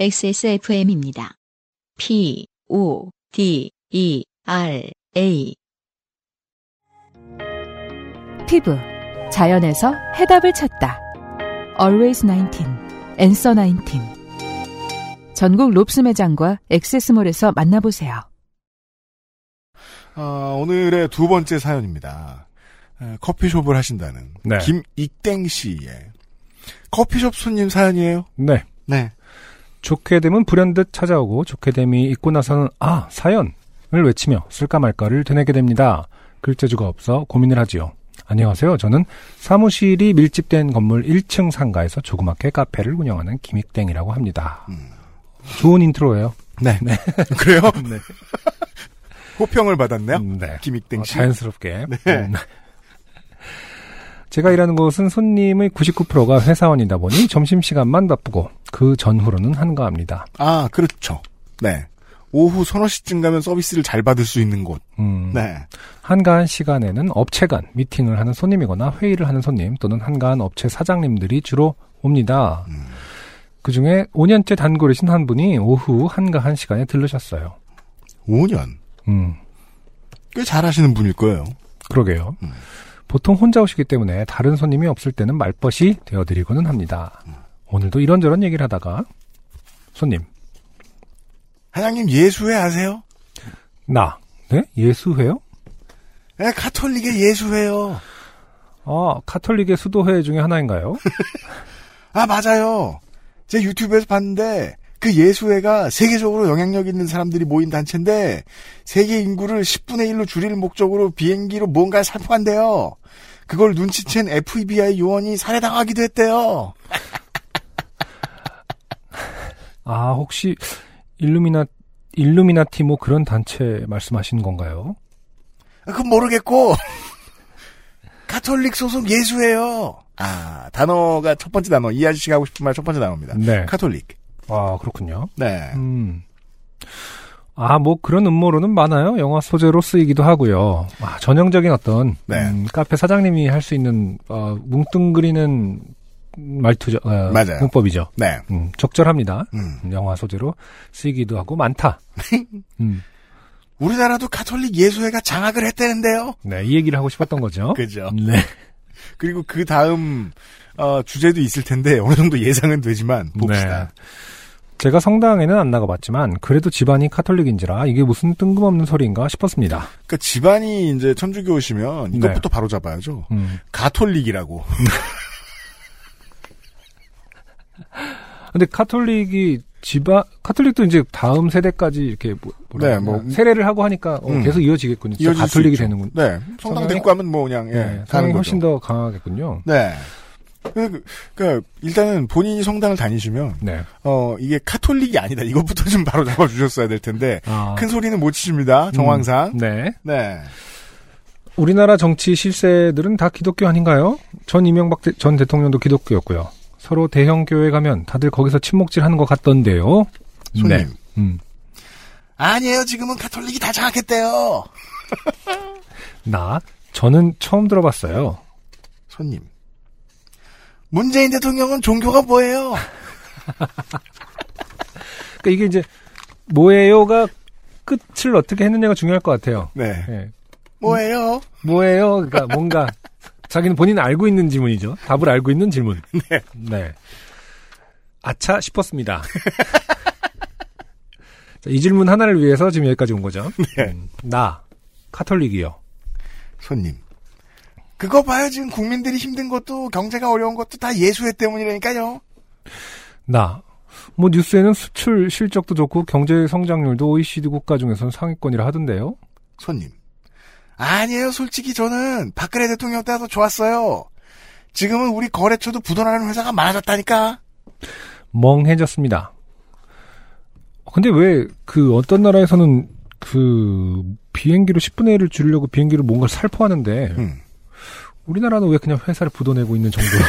XSFM입니다. PODERA. 피부, 자연에서 해답을 찾다. Always 19, Answer 19. 전국 롭스 매장과 엑세스몰에서 만나보세요. 오늘의 두 번째 사연입니다. 커피숍을 하신다는 김익땡 씨의 커피숍 손님 사연이에요. 네. 네. 좋게 되면 불현듯 찾아오고 좋게 됨이 있고 나서는 아, 사연을 외치며 쓸까 말까를 되뇌게 됩니다. 글재주가 없어 고민을 하지요. 안녕하세요. 저는 사무실이 밀집된 건물 1층 상가에서 조그맣게 카페를 운영하는 김익땡이라고 합니다. 좋은 인트로예요. 네. 네. 그래요? 네. 호평을 받았네요. 네. 김익땡 씨. 자연스럽게. 네. 제가 일하는 곳은 손님의 99%가 회사원이다 보니 점심시간만 바쁘고 그 전후로는 한가합니다. 아, 그렇죠. 네. 오후 3-4시쯤 가면 서비스를 잘 받을 수 있는 곳. 네. 한가한 시간에는 업체 간 미팅을 하는 손님이거나 회의를 하는 손님 또는 한가한 업체 사장님들이 주로 옵니다. 그중에 5년째 단골이신 한 분이 오후 한가한 시간에 들르셨어요. 5년? 꽤 잘하시는 분일 거예요. 그러게요. 보통 혼자 오시기 때문에 다른 손님이 없을 때는 말벗이 되어드리고는 합니다. 오늘도 이런저런 얘기를 하다가 손님. 사장님 예수회 아세요? 나. 네? 예수회요? 네, 카톨릭의 예수회요. 아, 카톨릭의 수도회 중에 하나인가요? 아, 맞아요. 제가 유튜브에서 봤는데 그 예수회가 세계적으로 영향력 있는 사람들이 모인 단체인데 세계 인구를 10분의 1로 줄일 목적으로 비행기로 뭔가를 살포한대요. 그걸 눈치챈 FBI 요원이 살해당하기도 했대요. 아, 혹시 일루미나티 뭐 그런 단체 말씀하시는 건가요? 그건 모르겠고 카톨릭 소속 예수예요. 아, 단어가 첫 번째 단어. 이 아저씨가 하고 싶은 말 첫 번째 단어입니다. 네. 카톨릭. 아, 그렇군요. 네. 아, 뭐 그런 음모론은 많아요. 영화 소재로 쓰이기도 하고요. 아, 전형적인 어떤 카페 사장님이 할 수 있는 뭉뚱그리는 말투죠. 맞아요. 문법이죠. 네. 적절합니다. 영화 소재로 쓰이기도 하고 많다. 우리나라도 가톨릭 예수회가 장악을 했다는데요. 네, 이 얘기를 하고 싶었던 거죠. 그죠. 네. 그리고 그 다음 주제도 있을 텐데 어느 정도 예상은 되지만 봅시다. 네. 제가 성당에는 안 나가봤지만 그래도 집안이 카톨릭인지라 이게 무슨 뜬금없는 소리인가 싶었습니다. 그러니까 집안이 이제 천주교시면 이것부터 바로 잡아야죠. 가톨릭이라고. 근데 카톨릭이 카톨릭도 이제 다음 세대까지 이렇게 세례를 하고 하니까 계속 이어지겠군요. 가톨릭이 되는군요. 네, 성당 데리고 가면 뭐 그냥 성이 훨씬 더 강하겠군요. 네, 그러니까 일단은 본인이 성당을 다니시면 이게 카톨릭이 아니다 이것부터 좀 바로 잡아주셨어야 될 텐데 큰 소리는 못 치십니다. 정황상. 네, 네. 우리나라 정치 실세들은 다 기독교 아닌가요? 전 이명박 전 대통령도 기독교였고요. 서로 대형 교회 가면 다들 거기서 침묵질하는 것 같던데요. 손님. 네. 아니에요. 지금은 가톨릭이 다 장악했대요. 저는 처음 들어봤어요. 손님. 문재인 대통령은 종교가 뭐예요? 그러니까 이게 이제 뭐예요가 끝을 어떻게 했느냐가 중요할 것 같아요. 네. 네. 뭐예요? 뭐예요? 그러니까 뭔가. 자기는 본인은 알고 있는 질문이죠. 답을 알고 있는 질문. 네. 네. 아차 싶었습니다. 자, 이 질문 하나를 위해서 지금 여기까지 온 거죠. 네. 나 카톨릭이요. 손님. 그거 봐요. 지금 국민들이 힘든 것도 경제가 어려운 것도 다 예수회 때문이라니까요. 나. 뭐 뉴스에는 수출 실적도 좋고 경제 성장률도 OECD 국가 중에서는 상위권이라 하던데요. 손님. 아니에요. 솔직히 저는 박근혜 대통령 때도 좋았어요. 지금은 우리 거래처도 부도나는 회사가 많아졌다니까. 멍해졌습니다. 근데 왜 그 어떤 나라에서는 그 비행기로 10분의 1을 줄이려고 비행기로 뭔가를 살포하는데 우리나라는 왜 그냥 회사를 부도내고 있는 정도로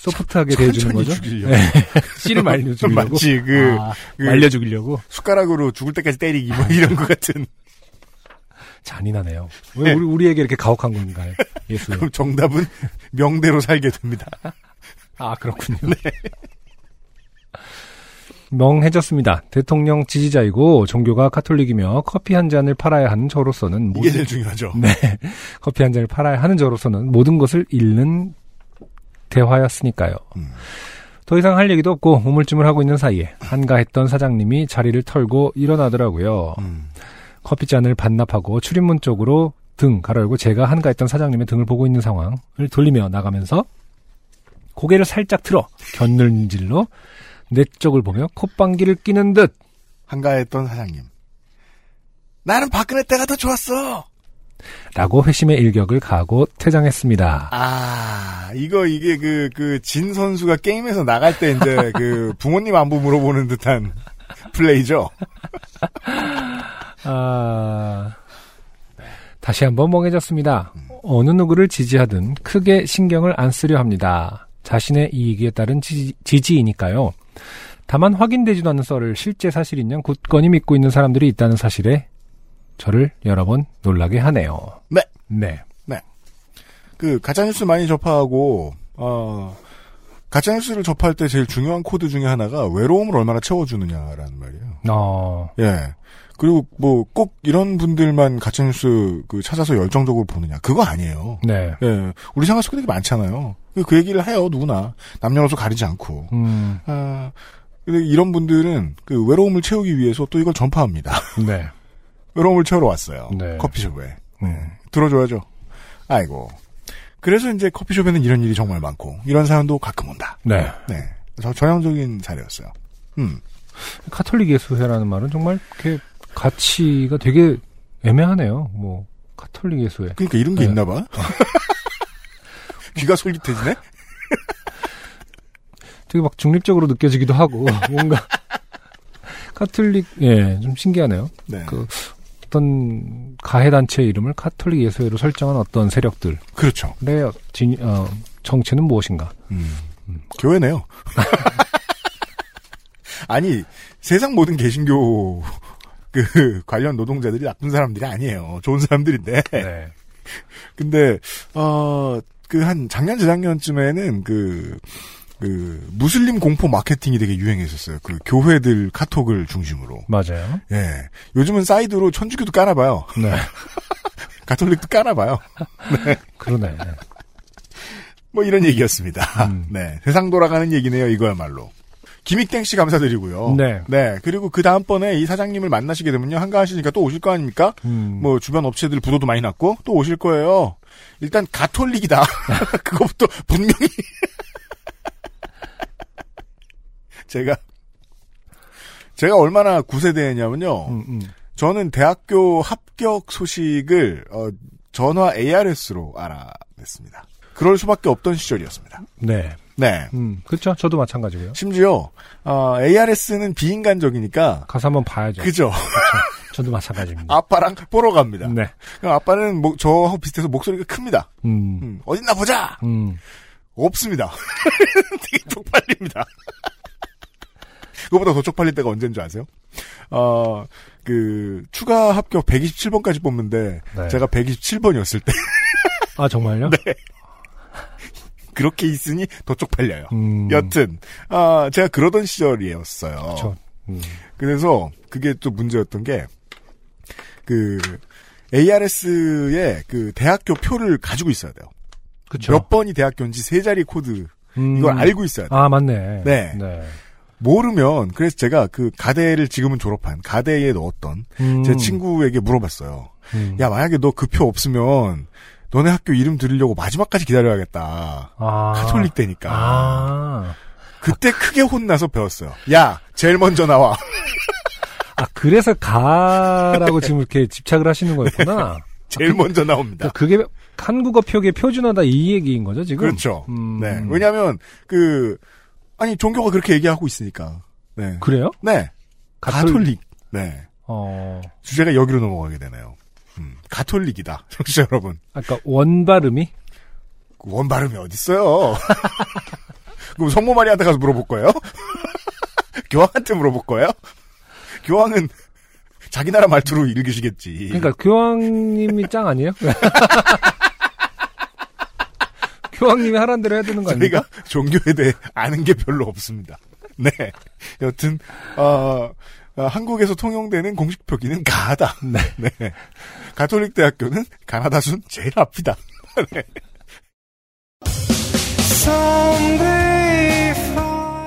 소프트하게 대해주는 거죠? 죽이려고. 네. 씨를 말려 죽이려고. 마치 말려 죽이려고. 숟가락으로 죽을 때까지 때리기 뭐 이런 것 같은. 잔인하네요. 왜 우리에게 이렇게 가혹한 건가요? 예수. 그럼 정답은 명대로 살게 됩니다. 아, 그렇군요. 네. 멍해졌습니다. 대통령 지지자이고 종교가 카톨릭이며 커피 한 잔을 팔아야 하는 저로서는 이게 제일 중요하죠. 네, 커피 한 잔을 팔아야 하는 저로서는 모든 것을 잃는 대화였으니까요. 더 이상 할 얘기도 없고 우물쭈물 하고 있는 사이에 한가했던 사장님이 자리를 털고 일어나더라고요. 커피잔을 반납하고 출입문 쪽으로 등 가로열고 제가 한가했던 사장님의 등을 보고 있는 상황을 돌리며 나가면서 고개를 살짝 틀어 곁눈질로 내 쪽을 보며 콧방귀를 끼는 듯. 한가했던 사장님. 나는 박근혜 때가 더 좋았어. 라고 회심의 일격을 가하고 퇴장했습니다. 아, 이게 진 선수가 게임에서 나갈 때 이제 부모님 안부 물어보는 듯한 플레이죠. 아, 다시 한번 멍해졌습니다. 어느 누구를 지지하든 크게 신경을 안 쓰려 합니다. 자신의 이익에 따른 지지이니까요. 다만 확인되지도 않는 썰을 실제 사실인 양 굳건히 믿고 있는 사람들이 있다는 사실에 저를 여러 번 놀라게 하네요. 네. 네. 네. 가짜뉴스 많이 접하고, 가짜뉴스를 접할 때 제일 중요한 코드 중에 하나가 외로움을 얼마나 채워주느냐라는 말이에요. 예. 그리고 꼭 이런 분들만 가짜뉴스 찾아서 열정적으로 보느냐. 그거 아니에요. 네. 예. 우리 생활 속에 되게 많잖아요. 그 얘기를 해요, 누구나. 남녀노소 가리지 않고. 아, 근데 이런 분들은 외로움을 채우기 위해서 또 이걸 전파합니다. 네. 외로움을 채우러 왔어요. 네. 커피숍에. 네. 들어줘야죠. 아이고. 그래서 이제 커피숍에는 이런 일이 정말 많고, 이런 사연도 가끔 온다. 네. 네. 전형적인 사례였어요. 카톨릭 예수회라는 말은 정말 이렇게 가치가 되게 애매하네요. 카톨릭 예수회. 그러니까 이런 게 있나 봐. 귀가 솔깃해지네? 되게 막 중립적으로 느껴지기도 하고, 뭔가. 카톨릭, 예, 좀 신기하네요. 네. 어떤 가해단체의 이름을 카톨릭 예수회로 설정한 어떤 세력들. 그렇죠. 그래요. 정체는 무엇인가? 교회네요. 아니, 세상 모든 개신교, 관련 노동자들이 나쁜 사람들이 아니에요. 좋은 사람들인데. 네. 근데, 한 작년, 재작년쯤에는 무슬림 공포 마케팅이 되게 유행했었어요. 교회들 카톡을 중심으로. 맞아요. 예. 요즘은 사이드로 천주교도 까나봐요. 네. 가톨릭도 까나봐요. 네. 그러네. 이런 얘기였습니다. 네. 세상 돌아가는 얘기네요, 이거야말로. 김익땡 씨 감사드리고요. 네. 네. 그리고 그 다음번에 이 사장님을 만나시게 되면요. 한가하시니까 또 오실 거 아닙니까? 주변 업체들 부도도 많이 났고, 또 오실 거예요. 일단 가톨릭이다. 그거부터 분명히. 제가 얼마나 구세대냐면요. 저는 대학교 합격 소식을 전화 ARS로 알아냈습니다. 그럴 수밖에 없던 시절이었습니다. 네. 네. 그렇죠. 저도 마찬가지고요. 심지어 ARS는 비인간적이니까 가서 한번 봐야죠. 그죠. 저도 마찬가지입니다. 아빠랑 보러 갑니다. 네. 아빠는 저하고 비슷해서 목소리가 큽니다. 어딨나 보자. 없습니다. 되게 쪽팔립니다. 그거보다 더 쪽팔릴 때가 언제인 줄 아세요? 추가 합격 127번까지 뽑는데, 네. 제가 127번이었을 때. 아, 정말요? 네. 그렇게 있으니 더 쪽팔려요. 여튼, 제가 그러던 시절이었어요. 그렇죠. 그래서 그게 또 문제였던 게, ARS에 대학교 표를 가지고 있어야 돼요. 그렇죠. 몇 번이 대학교인지 세 자리 코드, 이걸 알고 있어야 돼요. 아, 맞네. 네. 네. 모르면, 그래서 제가 가대를 지금은 졸업한, 가대에 넣었던, 제 친구에게 물어봤어요. 야, 만약에 너 그 표 없으면, 너네 학교 이름 들으려고 마지막까지 기다려야겠다. 아. 카톨릭 때니까. 아. 그때 크게 혼나서 배웠어요. 야, 제일 먼저 나와. 아, 그래서 가라고 네. 지금 이렇게 집착을 하시는 거였구나. 네. 제일 먼저 나옵니다. 그게 한국어 표기에 표준하다 이 얘기인 거죠, 지금? 그렇죠. 네. 왜냐면, 아니, 종교가 그렇게 얘기하고 있으니까. 네. 그래요? 네. 가톨릭. 네. 주제가 여기로 넘어가게 되네요. 가톨릭이다. 청취자 여러분. 아까 원발음이? 원발음이 어딨어요? 그럼 성모 마리아한테 가서 물어볼 거예요? 교황한테 물어볼 거예요? 교황은 자기 나라 말투로 읽으시겠지. 그러니까 교황님이 짱 아니에요? 교황님이 하란 대로 해야 되는 거 아닙니까? 저희가 종교에 대해 아는 게 별로 없습니다. 네. 여튼 한국에서 통용되는 공식 표기는 가하다. 네. 네. 가톨릭 대학교는 가나다 순 제일 앞이다. 네.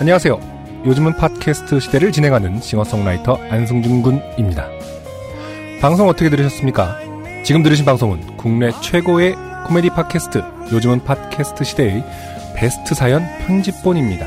안녕하세요. 요즘은 팟캐스트 시대를 진행하는 싱어송라이터 안승준 군입니다. 방송 어떻게 들으셨습니까? 지금 들으신 방송은 국내 최고의 코미디 팟캐스트 요즘은 팟캐스트 시대의 베스트 사연 편집본입니다.